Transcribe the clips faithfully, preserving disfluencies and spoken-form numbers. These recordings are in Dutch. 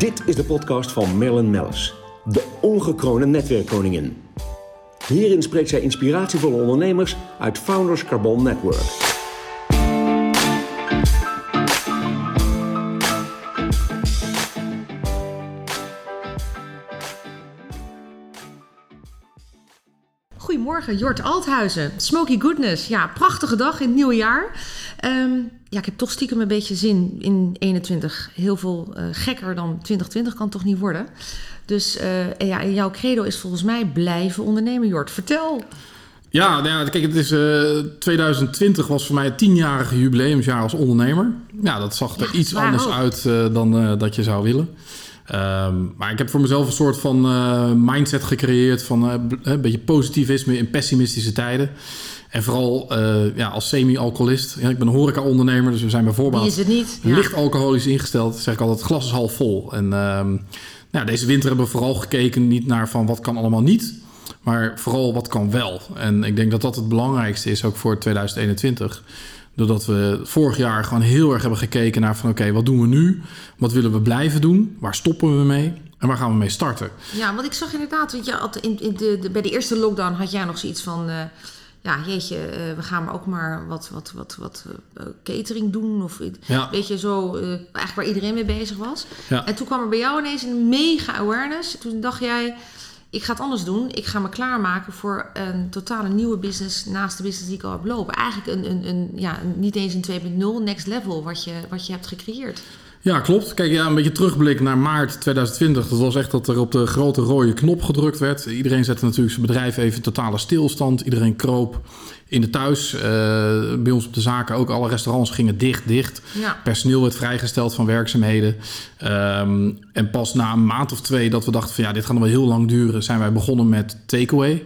Dit is de podcast van Merlin Melles, de ongekroonde netwerkkoningin. Hierin spreekt zij inspiratievolle ondernemers uit Founders Carbon Network. Goedemorgen, Jort Althuizen, Smokey Goodness. Ja, prachtige dag in het nieuwe jaar. Um, ja, ik heb toch stiekem een beetje zin in eenentwintig. Heel veel uh, gekker dan twintig twintig kan het toch niet worden. Dus uh, en ja, en jouw credo is volgens mij blijven ondernemen, Jort. Vertel. Ja, nou ja kijk, het is, uh, tweeduizend twintig was voor mij het tienjarige jubileumsjaar als ondernemer. Ja, dat zag er ja, iets anders ook. uit uh, dan uh, dat je zou willen. Um, maar ik heb voor mezelf een soort van uh, mindset gecreëerd van uh, een beetje positivisme in pessimistische tijden. En vooral uh, ja, als semi-alcoholist. Ja, ik ben een horeca-ondernemer, dus we zijn bijvoorbeeld is het niet? Ja. licht alcoholisch ingesteld. Zeg ik altijd, het glas is half vol. En um, nou, deze winter hebben we vooral gekeken niet naar van wat kan allemaal niet, maar vooral wat kan wel. En ik denk dat dat het belangrijkste is, ook voor tweeduizend eenentwintig. Doordat we vorig jaar gewoon heel erg hebben gekeken naar van oké, okay, wat doen we nu? Wat willen we blijven doen? Waar stoppen we mee? En waar gaan we mee starten? Ja, want ik zag inderdaad, want je had in, in de, de, bij de eerste lockdown had jij nog zoiets van Uh, ja, jeetje, uh, we gaan maar ook maar wat, wat, wat, wat uh, catering doen. Of ja. Weet je, zo uh, eigenlijk waar iedereen mee bezig was. Ja. En toen kwam er bij jou ineens een mega awareness. Toen dacht jij, ik ga het anders doen. Ik ga me klaarmaken voor een totale nieuwe business naast de business die ik al heb lopen. Eigenlijk een, een, een, ja, niet eens een twee punt nul, next level, wat je, wat je hebt gecreëerd. Ja, klopt. Kijk, ja, een beetje terugblik naar maart tweeduizend twintig. Dat was echt dat er op de grote rode knop gedrukt werd. Iedereen zette natuurlijk zijn bedrijf even in totale stilstand. Iedereen kroop in de thuis. Uh, bij ons op de zaken ook. Alle restaurants gingen dicht, dicht. Ja. Personeel werd vrijgesteld van werkzaamheden. Um, en pas na een maand of twee dat we dachten van ja, dit gaat nog wel heel lang duren, zijn wij begonnen met takeaway.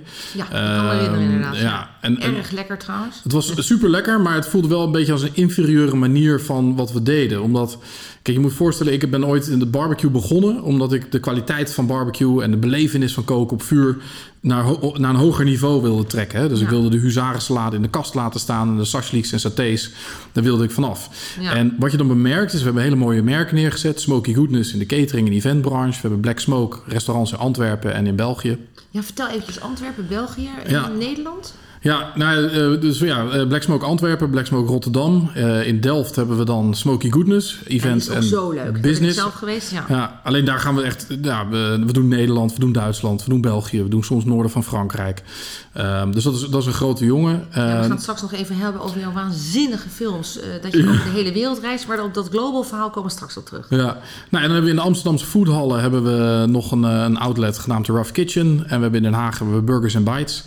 Ja, dat um, inderdaad. Ja. En, Erg en, lekker trouwens. Het was super lekker, maar het voelde wel een beetje als een inferieure manier van wat we deden. Omdat, kijk, je moet je voorstellen, ik ben ooit in de barbecue begonnen, omdat ik de kwaliteit van barbecue en de belevenis van koken op vuur naar, ho- naar een hoger niveau wilde trekken. Hè? Dus ja. ik wilde de huzarensalade in de kast laten staan en de sashliks en satés, daar wilde ik vanaf. Ja. En wat je dan bemerkt is, we hebben hele mooie merken neergezet. Smokey Goodness in de catering en eventbranche. We hebben Black Smoke, restaurants in Antwerpen en in België. Ja, vertel eventjes Antwerpen, België en ja. Nederland? Ja, nou, dus ja, Black Smoke Antwerpen, Black Smoke Rotterdam. Uh, in Delft hebben we dan Smokey Goodness, event en, en zo leuk. Business. Dat ben ik zelf geweest, ja. ja. Alleen daar gaan we echt, ja, we, we doen Nederland, we doen Duitsland, we doen België, we doen soms noorden van Frankrijk. Um, dus dat is, dat is een grote jongen. Uh, ja, we gaan het straks nog even hebben over jouw waanzinnige films. Uh, dat je over de hele wereld reist, maar op dat global verhaal komen we straks op terug. Ja, nou, en dan hebben we in de Amsterdamse foodhallen hebben we nog een, een outlet genaamd The Rough Kitchen. En we hebben in Den Haag hebben we Burgers and Bites.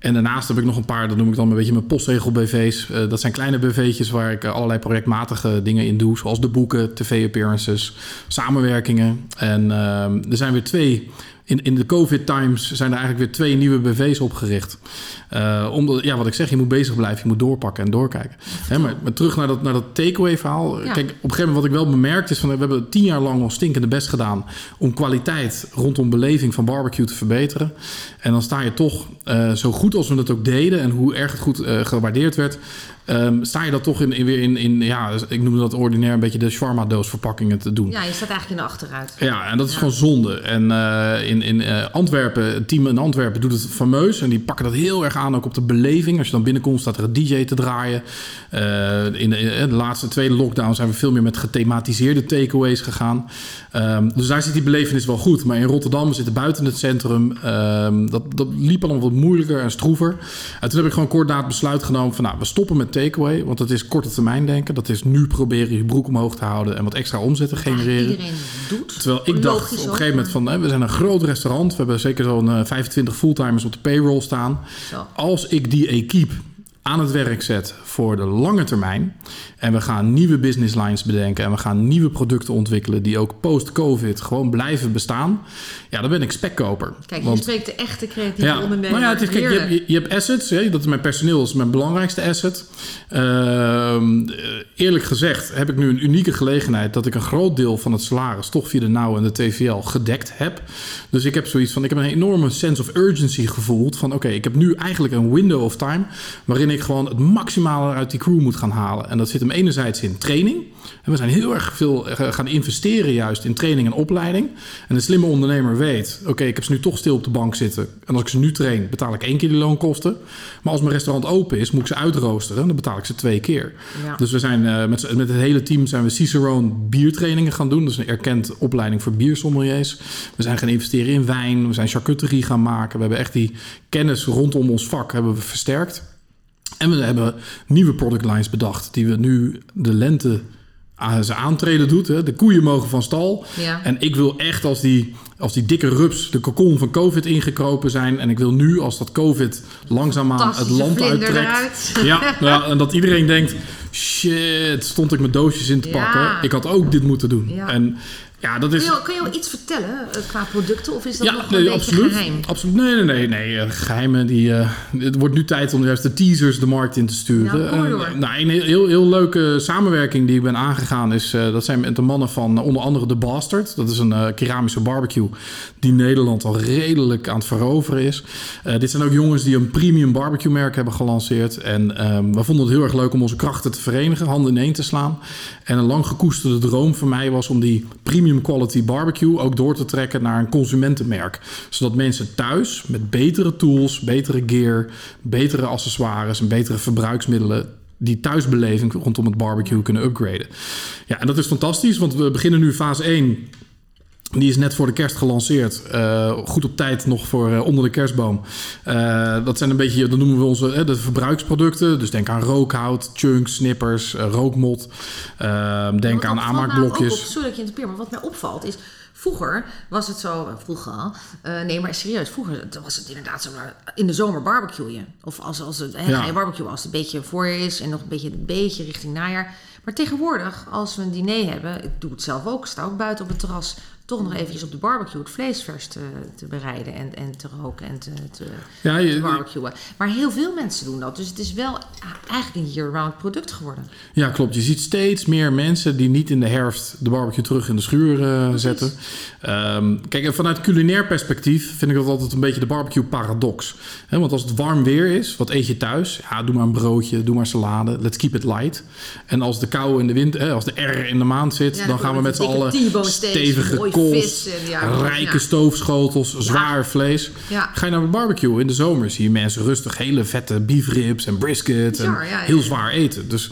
En daarnaast heb ik nog een paar, dat noem ik dan een beetje mijn postregel-bv's. Uh, dat zijn kleine bv'tjes waar ik allerlei projectmatige dingen in doe. Zoals de boeken, tv-appearances, samenwerkingen. En uh, er zijn weer twee, in, in de COVID-times zijn er eigenlijk weer twee nieuwe bv's opgericht. Uh, omdat, ja, wat ik zeg, je moet bezig blijven, je moet doorpakken en doorkijken. Hè, maar, maar terug naar dat, naar dat takeaway-verhaal. Ja. Kijk, op een gegeven moment wat ik wel bemerkt is, van, we hebben tien jaar lang ons stinkende best gedaan om kwaliteit rondom beleving van barbecue te verbeteren. En dan sta je toch, uh, zo goed als we dat ook deden en hoe erg het goed uh, gewaardeerd werd, um, sta je dat toch in, in, weer in, in, ja, ik noemde dat ordinair een beetje de shawarma-doos verpakkingen te doen. Ja, je staat eigenlijk in de achteruit. Ja, en dat is ja. gewoon zonde. En uh, in, in uh, Antwerpen, het team in Antwerpen doet het fameus en die pakken dat heel erg aan, ook op de beleving. Als je dan binnenkomt, staat er een D J te draaien. Uh, in, de, in de laatste tweede lockdown zijn we veel meer met gethematiseerde takeaways gegaan. Um, dus daar zit die belevenis wel goed. Maar in Rotterdam zitten buiten het centrum. Um, dat, dat liep allemaal wat moeilijker en stroever. En toen heb ik gewoon kort na het besluit genomen van nou, we stoppen met takeaway, want dat is korte termijn denken. Dat is nu proberen je broek omhoog te houden en wat extra omzet te genereren. Iedereen doet. Terwijl ik dacht op een gegeven moment van, hè, we zijn een groot restaurant. We hebben zeker zo'n uh, vijfentwintig fulltimers op de payroll staan. Zo. Als ik die equipe aan het werk zet voor de lange termijn en we gaan nieuwe business lines bedenken en we gaan nieuwe producten ontwikkelen die ook post-covid gewoon blijven bestaan, ja, dan ben ik spekkoper. Kijk, je Want, spreekt de echte creatieve ja, ondernemer. Nou ja, het is, kijk, je, je, je hebt assets, hè, dat is mijn personeel, dat is mijn belangrijkste asset. Uh, Eerlijk gezegd heb ik nu een unieke gelegenheid dat ik een groot deel van het salaris toch via de N O U en de T V L gedekt heb. Dus ik heb zoiets van, ik heb een enorme sense of urgency gevoeld van oké, okay, ik heb nu eigenlijk een window of time waarin ik gewoon het maximale uit die crew moet gaan halen. En dat zit hem enerzijds in training. En we zijn heel erg veel gaan investeren juist in training en opleiding. En een slimme ondernemer weet, oké, okay, ik heb ze nu toch stil op de bank zitten. En als ik ze nu train, betaal ik één keer die loonkosten. Maar als mijn restaurant open is, moet ik ze uitroosteren. Dan betaal ik ze twee keer. Ja. Dus we zijn uh, met, met het hele team zijn we Cicerone biertrainingen gaan doen. Dat is een erkend opleiding voor biersommeliers. We zijn gaan investeren in wijn. We zijn charcuterie gaan maken. We hebben echt die kennis rondom ons vak hebben we versterkt. En we hebben nieuwe productlines bedacht die we nu de lente... ze aantreden doet. Hè. De koeien mogen van stal. Ja. En ik wil echt als die, als die dikke rups de cocon van COVID ingekropen zijn. En ik wil nu als dat COVID langzaamaan het land uittrekt. Ja, ja, en dat iedereen denkt... shit, stond ik mijn doosjes in te pakken. Ja. Ik had ook dit moeten doen. Ja. En... ja, dat is... kun, je, kun je iets vertellen qua producten? Of is dat ja, nog nee, een beetje absoluut, geheim? Absoluut. Nee, nee, nee. nee. Geheimen. Die, uh, het wordt nu tijd om juist de teasers de markt in te sturen. Nou, mooi, hoor. Uh, nou, een heel, heel, heel leuke samenwerking die ik ben aangegaan is... Uh, dat zijn met de mannen van uh, onder andere The Bastard. Dat is een uh, keramische barbecue die Nederland al redelijk aan het veroveren is. Uh, dit zijn ook jongens die een premium barbecue merk hebben gelanceerd. En um, we vonden het heel erg leuk om onze krachten te verenigen. Handen ineen te slaan. En een lang gekoesterde droom van mij was om die premium quality barbecue ook door te trekken naar een consumentenmerk. Zodat mensen thuis met betere tools, betere gear, betere accessoires en betere verbruiksmiddelen die thuisbeleving rondom het barbecue kunnen upgraden. Ja, en dat is fantastisch, want we beginnen nu fase één. Die is net voor de kerst gelanceerd. Uh, goed op tijd nog voor uh, onder de kerstboom. Uh, dat zijn een beetje, dat noemen we onze hè, de verbruiksproducten. Dus denk aan rookhout, chunks, snippers, uh, rookmot. Uh, denk aan aanmaakblokjes. Nou op, sorry dat je interpeer, maar wat mij opvalt is... vroeger was het zo, vroeger al, uh, nee maar serieus, vroeger was het inderdaad zo in de zomer barbecueën. Of als, als het hè, ja. barbecue als het een beetje voor je is en nog een beetje, een beetje richting najaar. Maar tegenwoordig, als we een diner hebben, ik doe het zelf ook, sta ook buiten op het terras... toch nog eventjes op de barbecue het vlees vers te, te bereiden en, en te roken en te, te, ja, je, te barbecuen. Maar heel veel mensen doen dat. Dus het is wel eigenlijk een year-round product geworden. Ja, klopt. Je ziet steeds meer mensen die niet in de herfst de barbecue terug in de schuur uh, zetten. Um, kijk, en vanuit culinair perspectief vind ik dat altijd een beetje de barbecue paradox. He, want als het warm weer is, wat eet je thuis? Ja, doe maar een broodje, doe maar salade. Let's keep it light. En als de kou in de wind, eh, als de R in de maand zit, ja, dan gaan we met z'n allen stevige kost, ja, rijke ja. stoofschotels, zwaar ja. vlees. Ja. Ga je naar een barbecue in de zomer, zie je mensen rustig hele vette beefribs en brisket ja, en ja, ja. heel zwaar eten. Dus,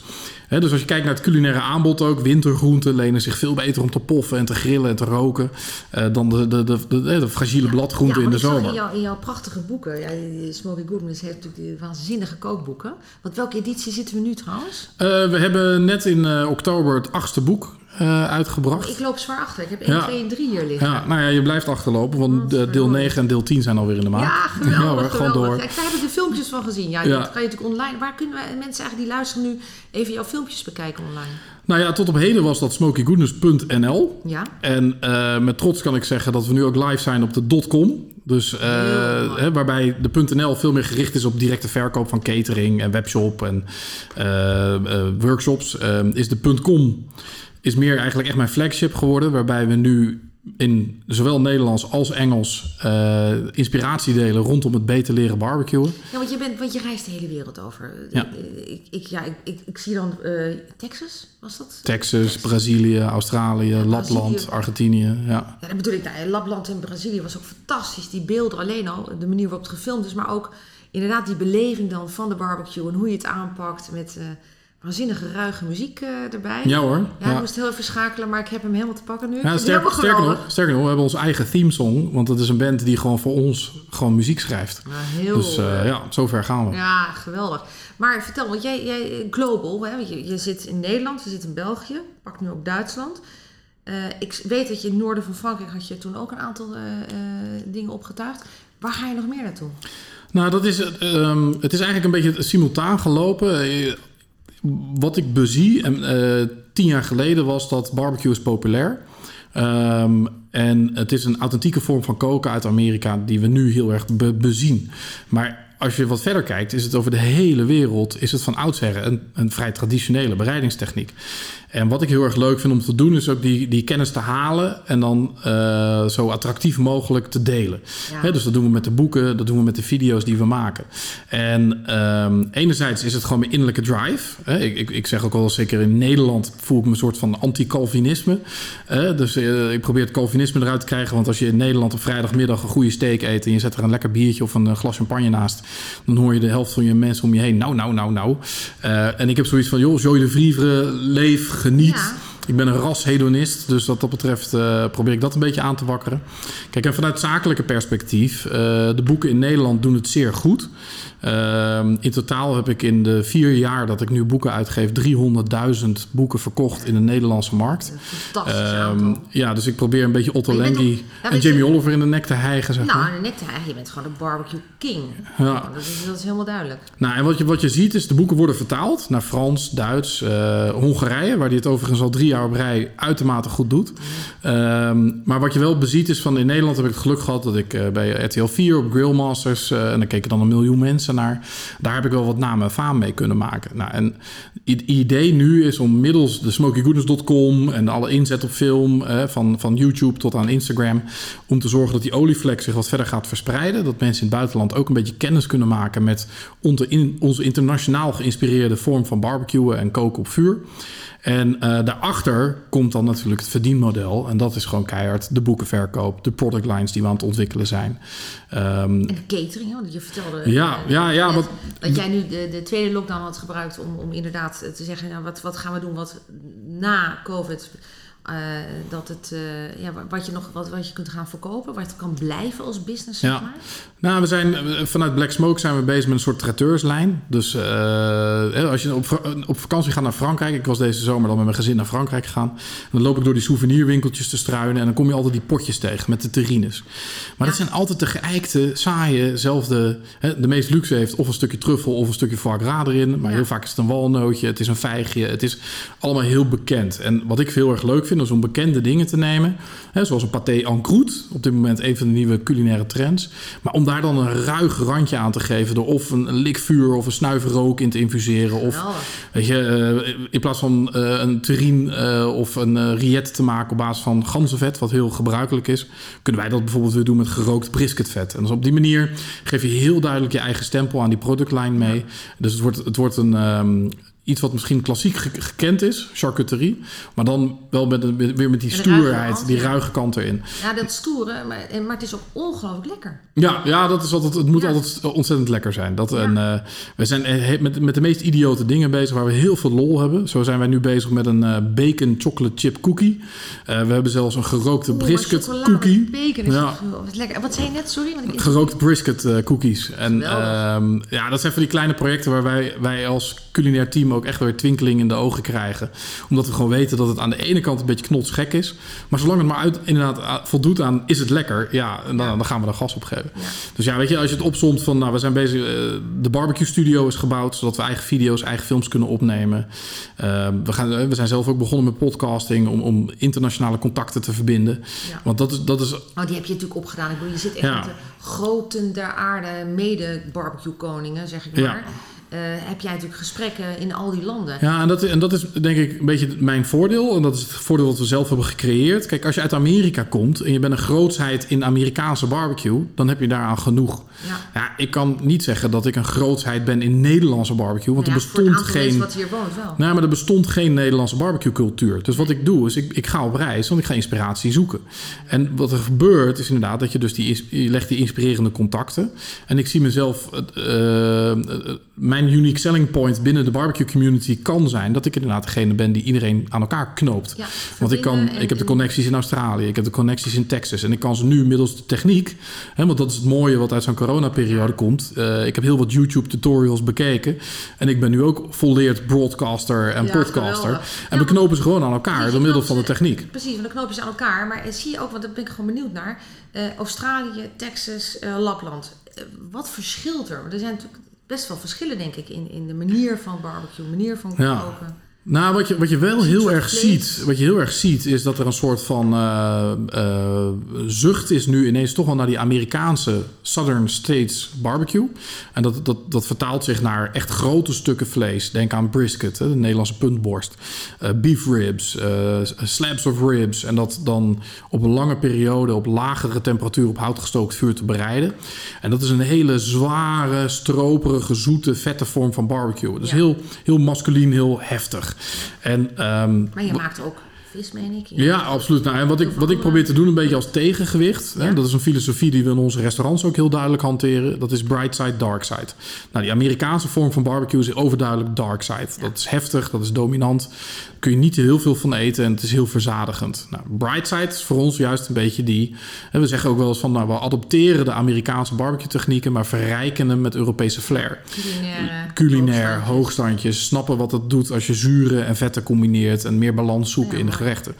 hè, dus als je kijkt naar het culinaire aanbod ook, wintergroenten lenen zich veel beter om te poffen en te grillen en te roken uh, dan de, de, de, de, de, de fragile ja, bladgroenten ja, in de zomer. In jouw, in jouw prachtige boeken, ja, Smokey Goodness heeft natuurlijk die waanzinnige kookboeken. Want welke editie zitten we nu trouwens? Uh, we hebben net in uh, oktober het achtste boek. Uh, uitgebracht. Ik loop zwaar achter. Ik heb één, ja. twee, drie hier liggen. Ja, nou ja, je blijft achterlopen, want oh, deel negen en deel tien zijn alweer in de maand. Ja, geweldig. Ja, hoor, gewoon door. Kijk, daar heb ik de filmpjes van gezien. Ja, ja. Dat kan je natuurlijk online. Waar kunnen we, mensen eigenlijk die luisteren nu even jouw filmpjes bekijken online? Nou ja, tot op heden was dat smokey goodness punt n l. Ja. En uh, met trots kan ik zeggen dat we nu ook live zijn op de .com. Dus uh, hè, waarbij de .nl veel meer gericht is op directe verkoop van catering en webshop en uh, uh, workshops. Uh, is de .com is meer eigenlijk echt mijn flagship geworden, waarbij we nu in zowel Nederlands als Engels uh, inspiratie delen rondom het beter leren barbecuen. Ja, want je, bent, want je reist de hele wereld over. Ja. Ik, ik, ja, ik, ik, ik zie dan uh, Texas, was dat? Texas, Texas. Brazilië, Australië, ja, Lapland, Brazilië. Argentinië. Ja. Ja, dat bedoel ik. Nou, Lapland en Brazilië was ook fantastisch. Die beelden alleen al, de manier waarop het gefilmd is, maar ook inderdaad die beleving dan van de barbecue en hoe je het aanpakt met... Uh, waanzinnige ruige muziek uh, erbij. Ja hoor. Ja, ja. Ik moest heel even schakelen, maar ik heb hem helemaal te pakken nu. Ja, sterk, sterker, nog, sterker nog, we hebben onze eigen themesong. Want dat is een band die gewoon voor ons gewoon muziek schrijft. Nou, heel... Dus uh, ja, zover gaan we. Ja, geweldig. Maar vertel, want jij, jij global, hè, je, je zit in Nederland, je zit in België. Pak nu ook Duitsland. Uh, ik weet dat je in het noorden van Frankrijk had je toen ook een aantal uh, uh, dingen opgetuigd. Waar ga je nog meer naartoe? Nou, dat is, uh, het is eigenlijk een beetje simultaan gelopen. Wat ik bezie, en, uh, tien jaar geleden was dat barbecue is populair. Um, en het is een authentieke vorm van koken uit Amerika die we nu heel erg be- bezien. Maar als je wat verder kijkt, is het over de hele wereld, is het van oudsher een, een vrij traditionele bereidingstechniek. En wat ik heel erg leuk vind om te doen, is ook die, die kennis te halen en dan uh, zo attractief mogelijk te delen. Ja. He, dus dat doen we met de boeken, dat doen we met de video's die we maken. En um, enerzijds is het gewoon mijn innerlijke drive. He, ik, ik, ik zeg ook al, zeker in Nederland voel ik me een soort van anti-Calvinisme. He, dus uh, ik probeer het Calvinisme eruit te krijgen, want als je in Nederland op vrijdagmiddag een goede steak eet en je zet er een lekker biertje of een glas champagne naast, dan hoor je de helft van je mensen om je heen, nou, nou, nou, nou. Uh, en ik heb zoiets van, joh, joie de vivre, leef, geniet. Ja. Ik ben een rashedonist, dus wat dat betreft uh, probeer ik dat een beetje aan te wakkeren. Kijk, en vanuit zakelijke perspectief, uh, de boeken in Nederland doen het zeer goed. Uh, in totaal heb ik in de vier jaar dat ik nu boeken uitgeef, driehonderdduizend boeken verkocht in de Nederlandse markt. Fantastisch uh, aantal. Ja, dus ik probeer een beetje Otto Lengi ja, en Jamie je... Oliver in de nek te hijgen. Zeg nou, maar. in de nek te hijgen. Je bent gewoon de barbecue king. Ja. Ja, dat, is, dat is helemaal duidelijk. Nou, en wat je, wat je ziet is, de boeken worden vertaald naar Frans, Duits, uh, Hongarije, waar die het overigens al drie jaar op rij uitermate goed doet. Ja. Um, maar wat je wel beziet is van in Nederland heb ik het geluk gehad dat ik uh, bij R T L vier op Grillmasters uh, en daar keken dan een miljoen mensen naar. Daar heb ik wel wat naam en faam mee kunnen maken. Nou, en het idee nu is om middels de smokey goodness dot com en alle inzet op film uh, van, van YouTube tot aan Instagram om te zorgen dat die olievlek zich wat verder gaat verspreiden. Dat mensen in het buitenland ook een beetje kennis kunnen maken met onze internationaal geïnspireerde vorm van barbecuen en koken op vuur. En uh, daarachter komt dan natuurlijk het verdienmodel. En dat is gewoon keihard de boekenverkoop, de product lines die we aan het ontwikkelen zijn. Um, en de catering, want je vertelde ja, uh, ja, ja, net, wat, dat jij nu de, de tweede lockdown had gebruikt om, om inderdaad te zeggen, nou, wat, wat gaan we doen wat na COVID... Uh, dat het, uh, ja, wat, je nog, wat, wat je kunt gaan verkopen, wat kan blijven als business, zeg ja. maar? Nou, we zijn, vanuit Black Smoke zijn we bezig met een soort traiteurslijn. Dus uh, als je op, op vakantie gaat naar Frankrijk, ik was deze zomer dan met mijn gezin naar Frankrijk gegaan, dan loop ik door die souvenirwinkeltjes te struinen en dan kom je altijd die potjes tegen met de terrines. Maar ja. dat zijn altijd de geijkte, saaie, zelfde, hè, de meest luxe heeft of een stukje truffel of een stukje foie gras erin, maar ja. heel vaak is het een walnootje, het is een vijgje, het is allemaal heel bekend. En wat ik heel erg leuk vind, dus om bekende dingen te nemen. Hè, zoals een pâté en croûte. Op dit moment een van de nieuwe culinaire trends. Maar om daar dan een ruig randje aan te geven. Door of een likvuur of een snuifrook in te infuseren. Of oh. weet je, uh, in plaats van uh, een terrine uh, of een uh, riet te maken op basis van ganzenvet. Wat heel gebruikelijk is. Kunnen wij dat bijvoorbeeld weer doen met gerookt brisketvet. En dus op die manier geef je heel duidelijk je eigen stempel aan die productlijn mee. Ja. Dus het wordt, het wordt een... Um, Iets wat misschien klassiek gekend is, charcuterie. Maar dan wel met, met, weer met die stoerheid, die ruige kant erin. Ja, dat stoere, maar, maar het is ook ongelooflijk lekker. Ja, ja dat is altijd, het moet ja. altijd ontzettend lekker zijn. Dat, ja. en, uh, we zijn met, met de meest idiote dingen bezig waar we heel veel lol hebben. Zo zijn wij nu bezig met een uh, bacon chocolate chip cookie. Uh, we hebben zelfs een gerookte Oeh, brisket cookie. Bacon is ja. Wat lekker. Wat zei je net? Sorry. Want ik... Gerookte brisket uh, cookies. En, uh, ja, dat zijn van die kleine projecten waar wij, wij als culinair team ook echt weer twinkeling in de ogen krijgen. Omdat we gewoon weten dat het aan de ene kant een beetje knotsgek is. Maar zolang het maar uit, inderdaad voldoet aan is het lekker. Ja, en dan, ja. dan gaan we er gas op geven. Ja. Dus ja, weet je, als je het opzomt van, nou, we zijn bezig, uh, de barbecue studio is gebouwd, zodat we eigen video's, eigen films kunnen opnemen. Uh, we, gaan, we zijn zelf ook begonnen met podcasting om, om internationale contacten te verbinden. Ja. Want dat is... dat is. Oh, die heb je natuurlijk opgedaan. Ik bedoel, je zit echt ja. met de groten der aarde mede barbecue koningen, zeg ik maar. Ja. Uh, heb jij natuurlijk gesprekken in al die landen. Ja, en dat, en dat is denk ik een beetje mijn voordeel. En dat is het voordeel dat we zelf hebben gecreëerd. Kijk, als je uit Amerika komt en je bent een grootsheid in Amerikaanse barbecue, dan heb je daaraan genoeg. Ja. Ja, ik kan niet zeggen dat ik een grootsheid ben in Nederlandse barbecue, want ja, er bestond geen... Wat hier woont, wel. Nou, maar er bestond geen Nederlandse barbecue cultuur. Dus wat ik doe, is ik, ik ga op reis, want ik ga inspiratie zoeken. En wat er gebeurt, is inderdaad dat je dus die, je legt die inspirerende contacten. En ik zie mezelf... Uh, uh, Mijn unique selling point binnen de barbecue community kan zijn dat ik inderdaad degene ben die iedereen aan elkaar knoopt. Ja, want ik kan, en, ik heb de connecties in Australië, ik heb de connecties in Texas en ik kan ze nu middels de techniek, hè, want dat is het mooie wat uit zo'n coronaperiode komt. Uh, ik heb heel wat YouTube tutorials bekeken en ik ben nu ook volleerd broadcaster en ja, podcaster. En ja, we knopen ze gewoon aan elkaar door middel knopen, van de techniek. Precies, want dan knopen ze aan elkaar. Maar zie je ook, want daar ben ik gewoon benieuwd naar, uh, Australië, Texas, uh, Lapland. Uh, wat verschilt er? Er zijn natuurlijk best wel verschillen, denk ik, in, in de manier van barbecue, manier van koken. Ja. Nou, wat je, wat je wel heel erg ziet, wat je heel erg ziet, is dat er een soort van uh, uh, zucht is nu ineens toch wel naar die Amerikaanse Southern States barbecue. En dat, dat, dat vertaalt zich naar echt grote stukken vlees. Denk aan brisket, hè, de Nederlandse puntborst, uh, beef ribs, uh, slabs of ribs. En dat dan op een lange periode op lagere temperatuur op houtgestookt vuur te bereiden. En dat is een hele zware, stroperige, zoete, vette vorm van barbecue. Dus ja. heel, heel masculien, heel heftig. En, um, maar je maakt ook vis, meen ik. Ja, ja, absoluut. Nou, en wat ik, wat ik probeer te doen een beetje als tegengewicht... Ja. Hè, dat is een filosofie die we in onze restaurants ook heel duidelijk hanteren. Dat is bright side, dark side. Nou, die Amerikaanse vorm van barbecue is overduidelijk dark side. Ja. Dat is heftig, dat is dominant. Daar kun je niet heel veel van eten en het is heel verzadigend. Nou, bright side is voor ons juist een beetje die... Hè, we zeggen ook wel eens van... Nou, we adopteren de Amerikaanse barbecue technieken... maar verrijken hem met Europese flair. Culinaire, Culinair, hoogstandjes. hoogstandjes. Snappen wat het doet als je zuren en vetten combineert... en meer balans zoeken ja. in de gerechten.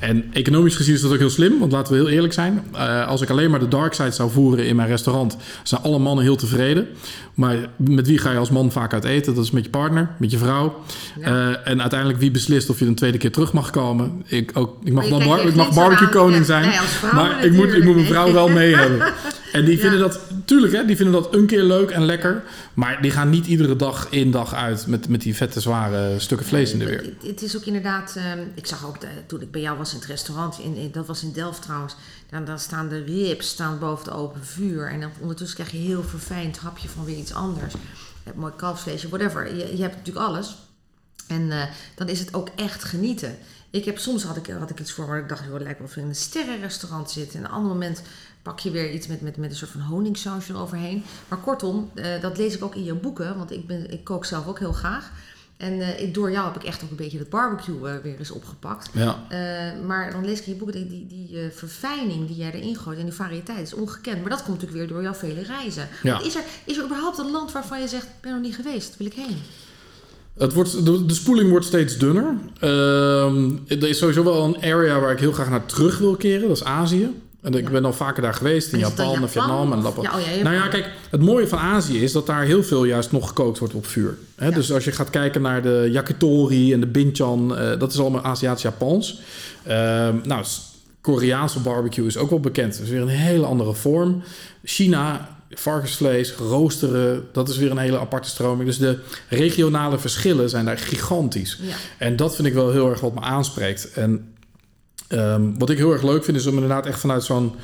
En economisch gezien is dat ook heel slim, want laten we heel eerlijk zijn. Uh, als ik alleen maar de dark side zou voeren in mijn restaurant, zijn alle mannen heel tevreden. Maar met wie ga je als man vaak uit eten? Dat is met je partner, met je vrouw. Ja. Uh, en uiteindelijk wie beslist of je een tweede keer terug mag komen. Ik, ook, ik mag, dan bar- ik mag barbecue koning zijn, nee, maar ik moet, ik moet mijn vrouw wel mee hebben. En die vinden ja. dat, tuurlijk, hè, die vinden dat een keer leuk en lekker. Maar die gaan niet iedere dag in dag uit met, met die vette, zware stukken vlees in de weer. Het, het is ook inderdaad, um, ik zag ook de, toen ik bij jou was in het restaurant, in, in, dat was in Delft trouwens. Dan, dan staan de ribs staan boven het open vuur. En dan ondertussen krijg je een heel verfijnd hapje van weer iets anders. Je hebt mooi kalfsvleesje, whatever. Je, je hebt natuurlijk alles. En uh, dan is het ook echt genieten. Ik heb, soms had ik, had ik iets voor, maar ik dacht, joh, het lijkt wel of ik in een sterrenrestaurant zit. En een ander moment pak je weer iets met, met, met een soort van honingsausje eroverheen. Maar kortom, uh, dat lees ik ook in je boeken, want ik, ben, ik kook zelf ook heel graag. En uh, ik, door jou heb ik echt ook een beetje dat barbecue uh, weer eens opgepakt. Ja. Uh, maar dan lees ik in je boeken, die, die, die uh, verfijning die jij erin gooit en die variëteit is ongekend. Maar dat komt natuurlijk weer door jouw vele reizen. Ja. Is er, is er überhaupt een land waarvan je zegt, ik ben nog niet geweest, wil ik heen? Het wordt, de, de spoeling wordt steeds dunner. Uh, er is sowieso wel een area waar ik heel graag naar terug wil keren. Dat is Azië. En ik ja. ben al vaker daar geweest. In Japan, Japan, Vietnam en Lapland. Ja, oh ja, nou ja, kijk. Het mooie van Azië is dat daar heel veel juist nog gekookt wordt op vuur. He, ja. Dus als je gaat kijken naar de yakitori en de binchan. Uh, dat is allemaal Aziatisch-Japans. Uh, nou, Koreaanse barbecue is ook wel bekend. Dat is weer een hele andere vorm. China... varkensvlees, roosteren, dat is weer een hele aparte stroming. Dus de regionale verschillen zijn daar gigantisch. Ja. En dat vind ik wel heel erg wat me aanspreekt. En um, wat ik heel erg leuk vind is om inderdaad echt vanuit zo'n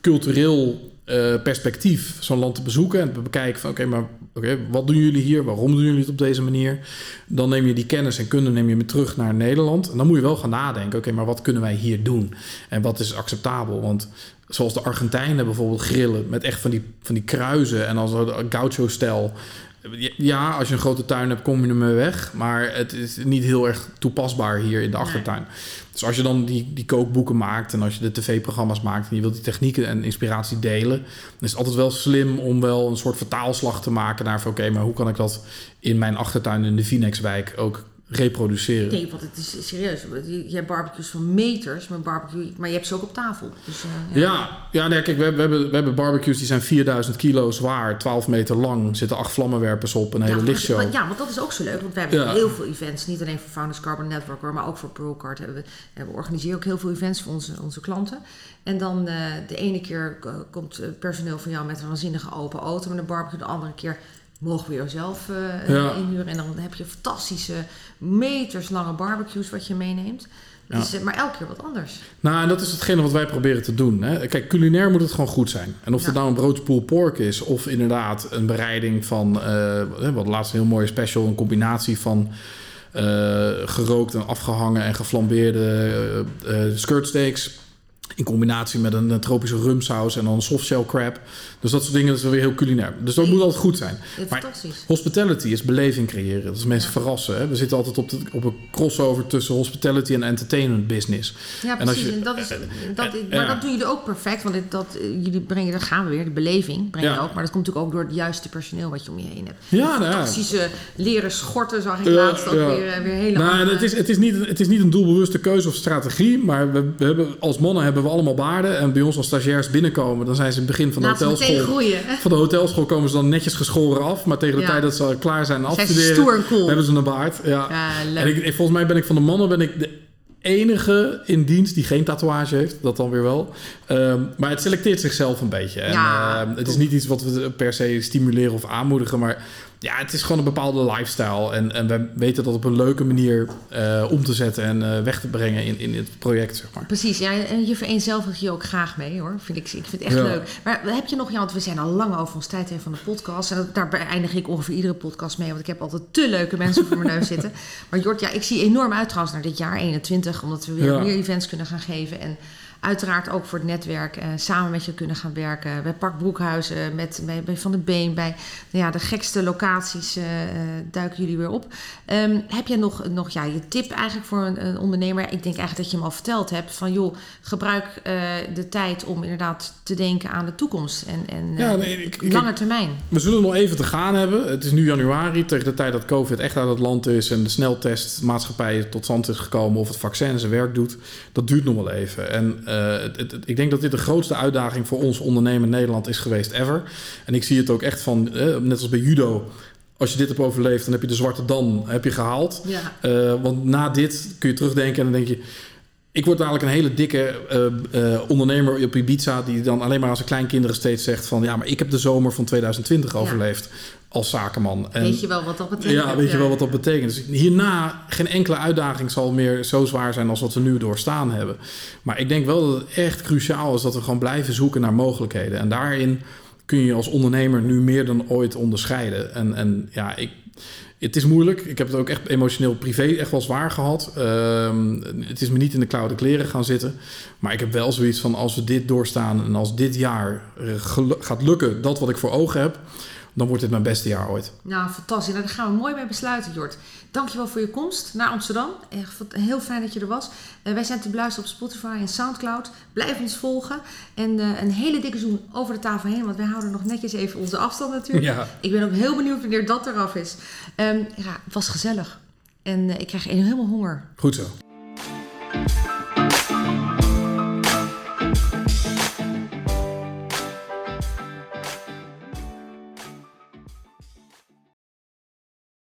cultureel uh, perspectief zo'n land te bezoeken en te bekijken van oké, okay, maar okay, wat doen jullie hier? Waarom doen jullie het op deze manier? Dan neem je die kennis en kunde neem je mee terug naar Nederland. En dan moet je wel gaan nadenken, oké, okay, maar wat kunnen wij hier doen? En wat is acceptabel? Want zoals de Argentijnen bijvoorbeeld grillen met echt van die, van die kruizen en als de gaucho-stijl. Ja, als je een grote tuin hebt, kom je ermee weg. Maar het is niet heel erg toepasbaar hier in de achtertuin. Nee. Dus als je dan die, die kookboeken maakt en als je de tv-programma's maakt en je wilt die technieken en inspiratie delen, dan is het altijd wel slim om wel een soort vertaalslag te maken naar van oké, okay, maar hoe kan ik dat in mijn achtertuin in de Vinex-wijk ook reproduceren. Nee, want het is serieus. Je hebt barbecues van meters, maar, barbecue, maar je hebt ze ook op tafel. Dus, uh, ja, ja, ja nee, kijk, we, we, hebben, we hebben barbecues die zijn vierduizend kilo zwaar, twaalf meter lang, zitten acht vlammenwerpers op, een ja, hele maar, lichtshow. Maar, ja, want dat is ook zo leuk, want we hebben ja. heel veel events, niet alleen voor Founders Carbon Network, maar ook voor ProCard. We, we organiseren ook heel veel events voor onze, onze klanten. En dan uh, de ene keer uh, komt personeel van jou met een waanzinnige open auto met een barbecue, de andere keer mogen we er zelf uh, ja. inhuren. En dan heb je fantastische meterslange barbecues wat je meeneemt. Dat ja. is maar elke keer wat anders. Nou, en dat is hetgene wat wij proberen te doen. Hè. Kijk, culinair moet het gewoon goed zijn. En of ja. het nou een broodspoel pork is, of inderdaad een bereiding van, uh, wat laatst een heel mooie special, een combinatie van uh, gerookt en afgehangen en geflambeerde uh, uh, skirtsteaks. In combinatie met een, een tropische rumsaus en dan een softshell crab. Dus dat soort dingen, dat is weer heel culinair. Dus dat nee, moet altijd goed zijn. Maar hospitality is beleving creëren. Dat is mensen ja. verrassen. Hè? We zitten altijd op, de, op een crossover tussen hospitality en entertainment business. Ja, en precies. Als je, en dat is, dat, maar ja. dat doen jullie ook perfect. Want dat, jullie brengen, daar gaan we weer, de beleving brengen ja. ook. Maar dat komt natuurlijk ook door het juiste personeel wat je om je heen hebt. Ja, nou, fantastische ja. leren schorten zag ik uh, laatst ook ja. weer, weer hele nou, andere... Het is, het, is niet, het is niet een doelbewuste keuze of strategie. Maar we, we hebben, als mannen hebben hebben we allemaal baarden. En bij ons als stagiairs binnenkomen, dan zijn ze in het begin van de Laat hotelschool. Van de hotelschool komen ze dan netjes geschoren af. Maar tegen de ja. tijd dat ze klaar zijn en af te leren, stoer en cool. hebben ze een baard. Ja. Ja, en ik, ik, volgens mij ben ik van de mannen ben ik de enige in dienst die geen tatoeage heeft. Dat dan weer wel. Um, maar het selecteert zichzelf een beetje. En, ja, uh, het is niet iets wat we per se stimuleren of aanmoedigen. Maar ja, het is gewoon een bepaalde lifestyle. En, en we weten dat op een leuke manier uh, om te zetten en uh, weg te brengen in, in het project, zeg maar. Precies, ja, en je vereenzelvigt je ook graag mee, hoor. Vind ik, ik vind het echt ja. leuk. Maar heb je nog, ja, want we zijn al lang over ons tijd heen van de podcast. En dat, daar eindig ik ongeveer iedere podcast mee, want ik heb altijd te leuke mensen voor mijn neus zitten. Maar Jort, ja, ik zie enorm uit trouwens naar dit jaar eenentwintig, omdat we weer ja. meer events kunnen gaan geven en... Uiteraard ook voor het netwerk. Uh, samen met je kunnen gaan werken. Bij Parkbroekhuizen, met, bij, bij Van de Been. Bij nou ja, de gekste locaties uh, duiken jullie weer op. Um, heb jij nog, nog ja, je tip eigenlijk voor een, een ondernemer? Ik denk eigenlijk dat je hem al verteld hebt. Van joh, gebruik uh, de tijd om inderdaad te denken aan de toekomst. En, en ja, nee, ik, ik, lange termijn. We zullen nog even te gaan hebben. Het is nu januari. Tegen de tijd dat COVID echt uit het land is. En de sneltestmaatschappij tot stand is gekomen. Of het vaccin zijn werk doet. Dat duurt nog wel even. En... Uh, het, het, ik denk dat dit de grootste uitdaging voor ons ondernemen in Nederland is geweest ever. En ik zie het ook echt van, eh, net als bij judo... Als je dit hebt overleefd, dan heb je de zwarte dan heb je gehaald. Ja. Uh, want na dit kun je terugdenken en dan denk je... Ik word dadelijk een hele dikke uh, uh, ondernemer op Ibiza... die dan alleen maar aan zijn kleinkinderen steeds zegt van... ja, maar ik heb de zomer van tweeduizend twintig ja. overleefd als zakenman. En, weet je wel wat dat betekent. Ja, weet ja. je wel wat dat betekent. Dus hierna geen enkele uitdaging zal meer zo zwaar zijn... als wat we nu doorstaan hebben. Maar ik denk wel dat het echt cruciaal is... dat we gewoon blijven zoeken naar mogelijkheden. En daarin kun je als ondernemer nu meer dan ooit onderscheiden. En, en ja, ik... Het is moeilijk. Ik heb het ook echt emotioneel privé echt wel zwaar gehad. Uh, het is me niet in de koude kleren gaan zitten. Maar ik heb wel zoiets van als we dit doorstaan... en als dit jaar gelu- gaat lukken dat wat ik voor ogen heb... dan wordt dit mijn beste jaar ooit. Nou, fantastisch. Daar gaan we mooi mee besluiten, Jort. Dankjewel voor je komst naar Amsterdam. Heel fijn dat je er was. Uh, wij zijn te beluisteren op Spotify en Soundcloud. Blijf ons volgen. En uh, een hele dikke zoen over de tafel heen. Want wij houden nog netjes even onze afstand natuurlijk. Ja. Ik ben ook heel benieuwd wanneer dat eraf is. Um, ja, het was gezellig. En uh, ik krijg helemaal honger. Goed zo.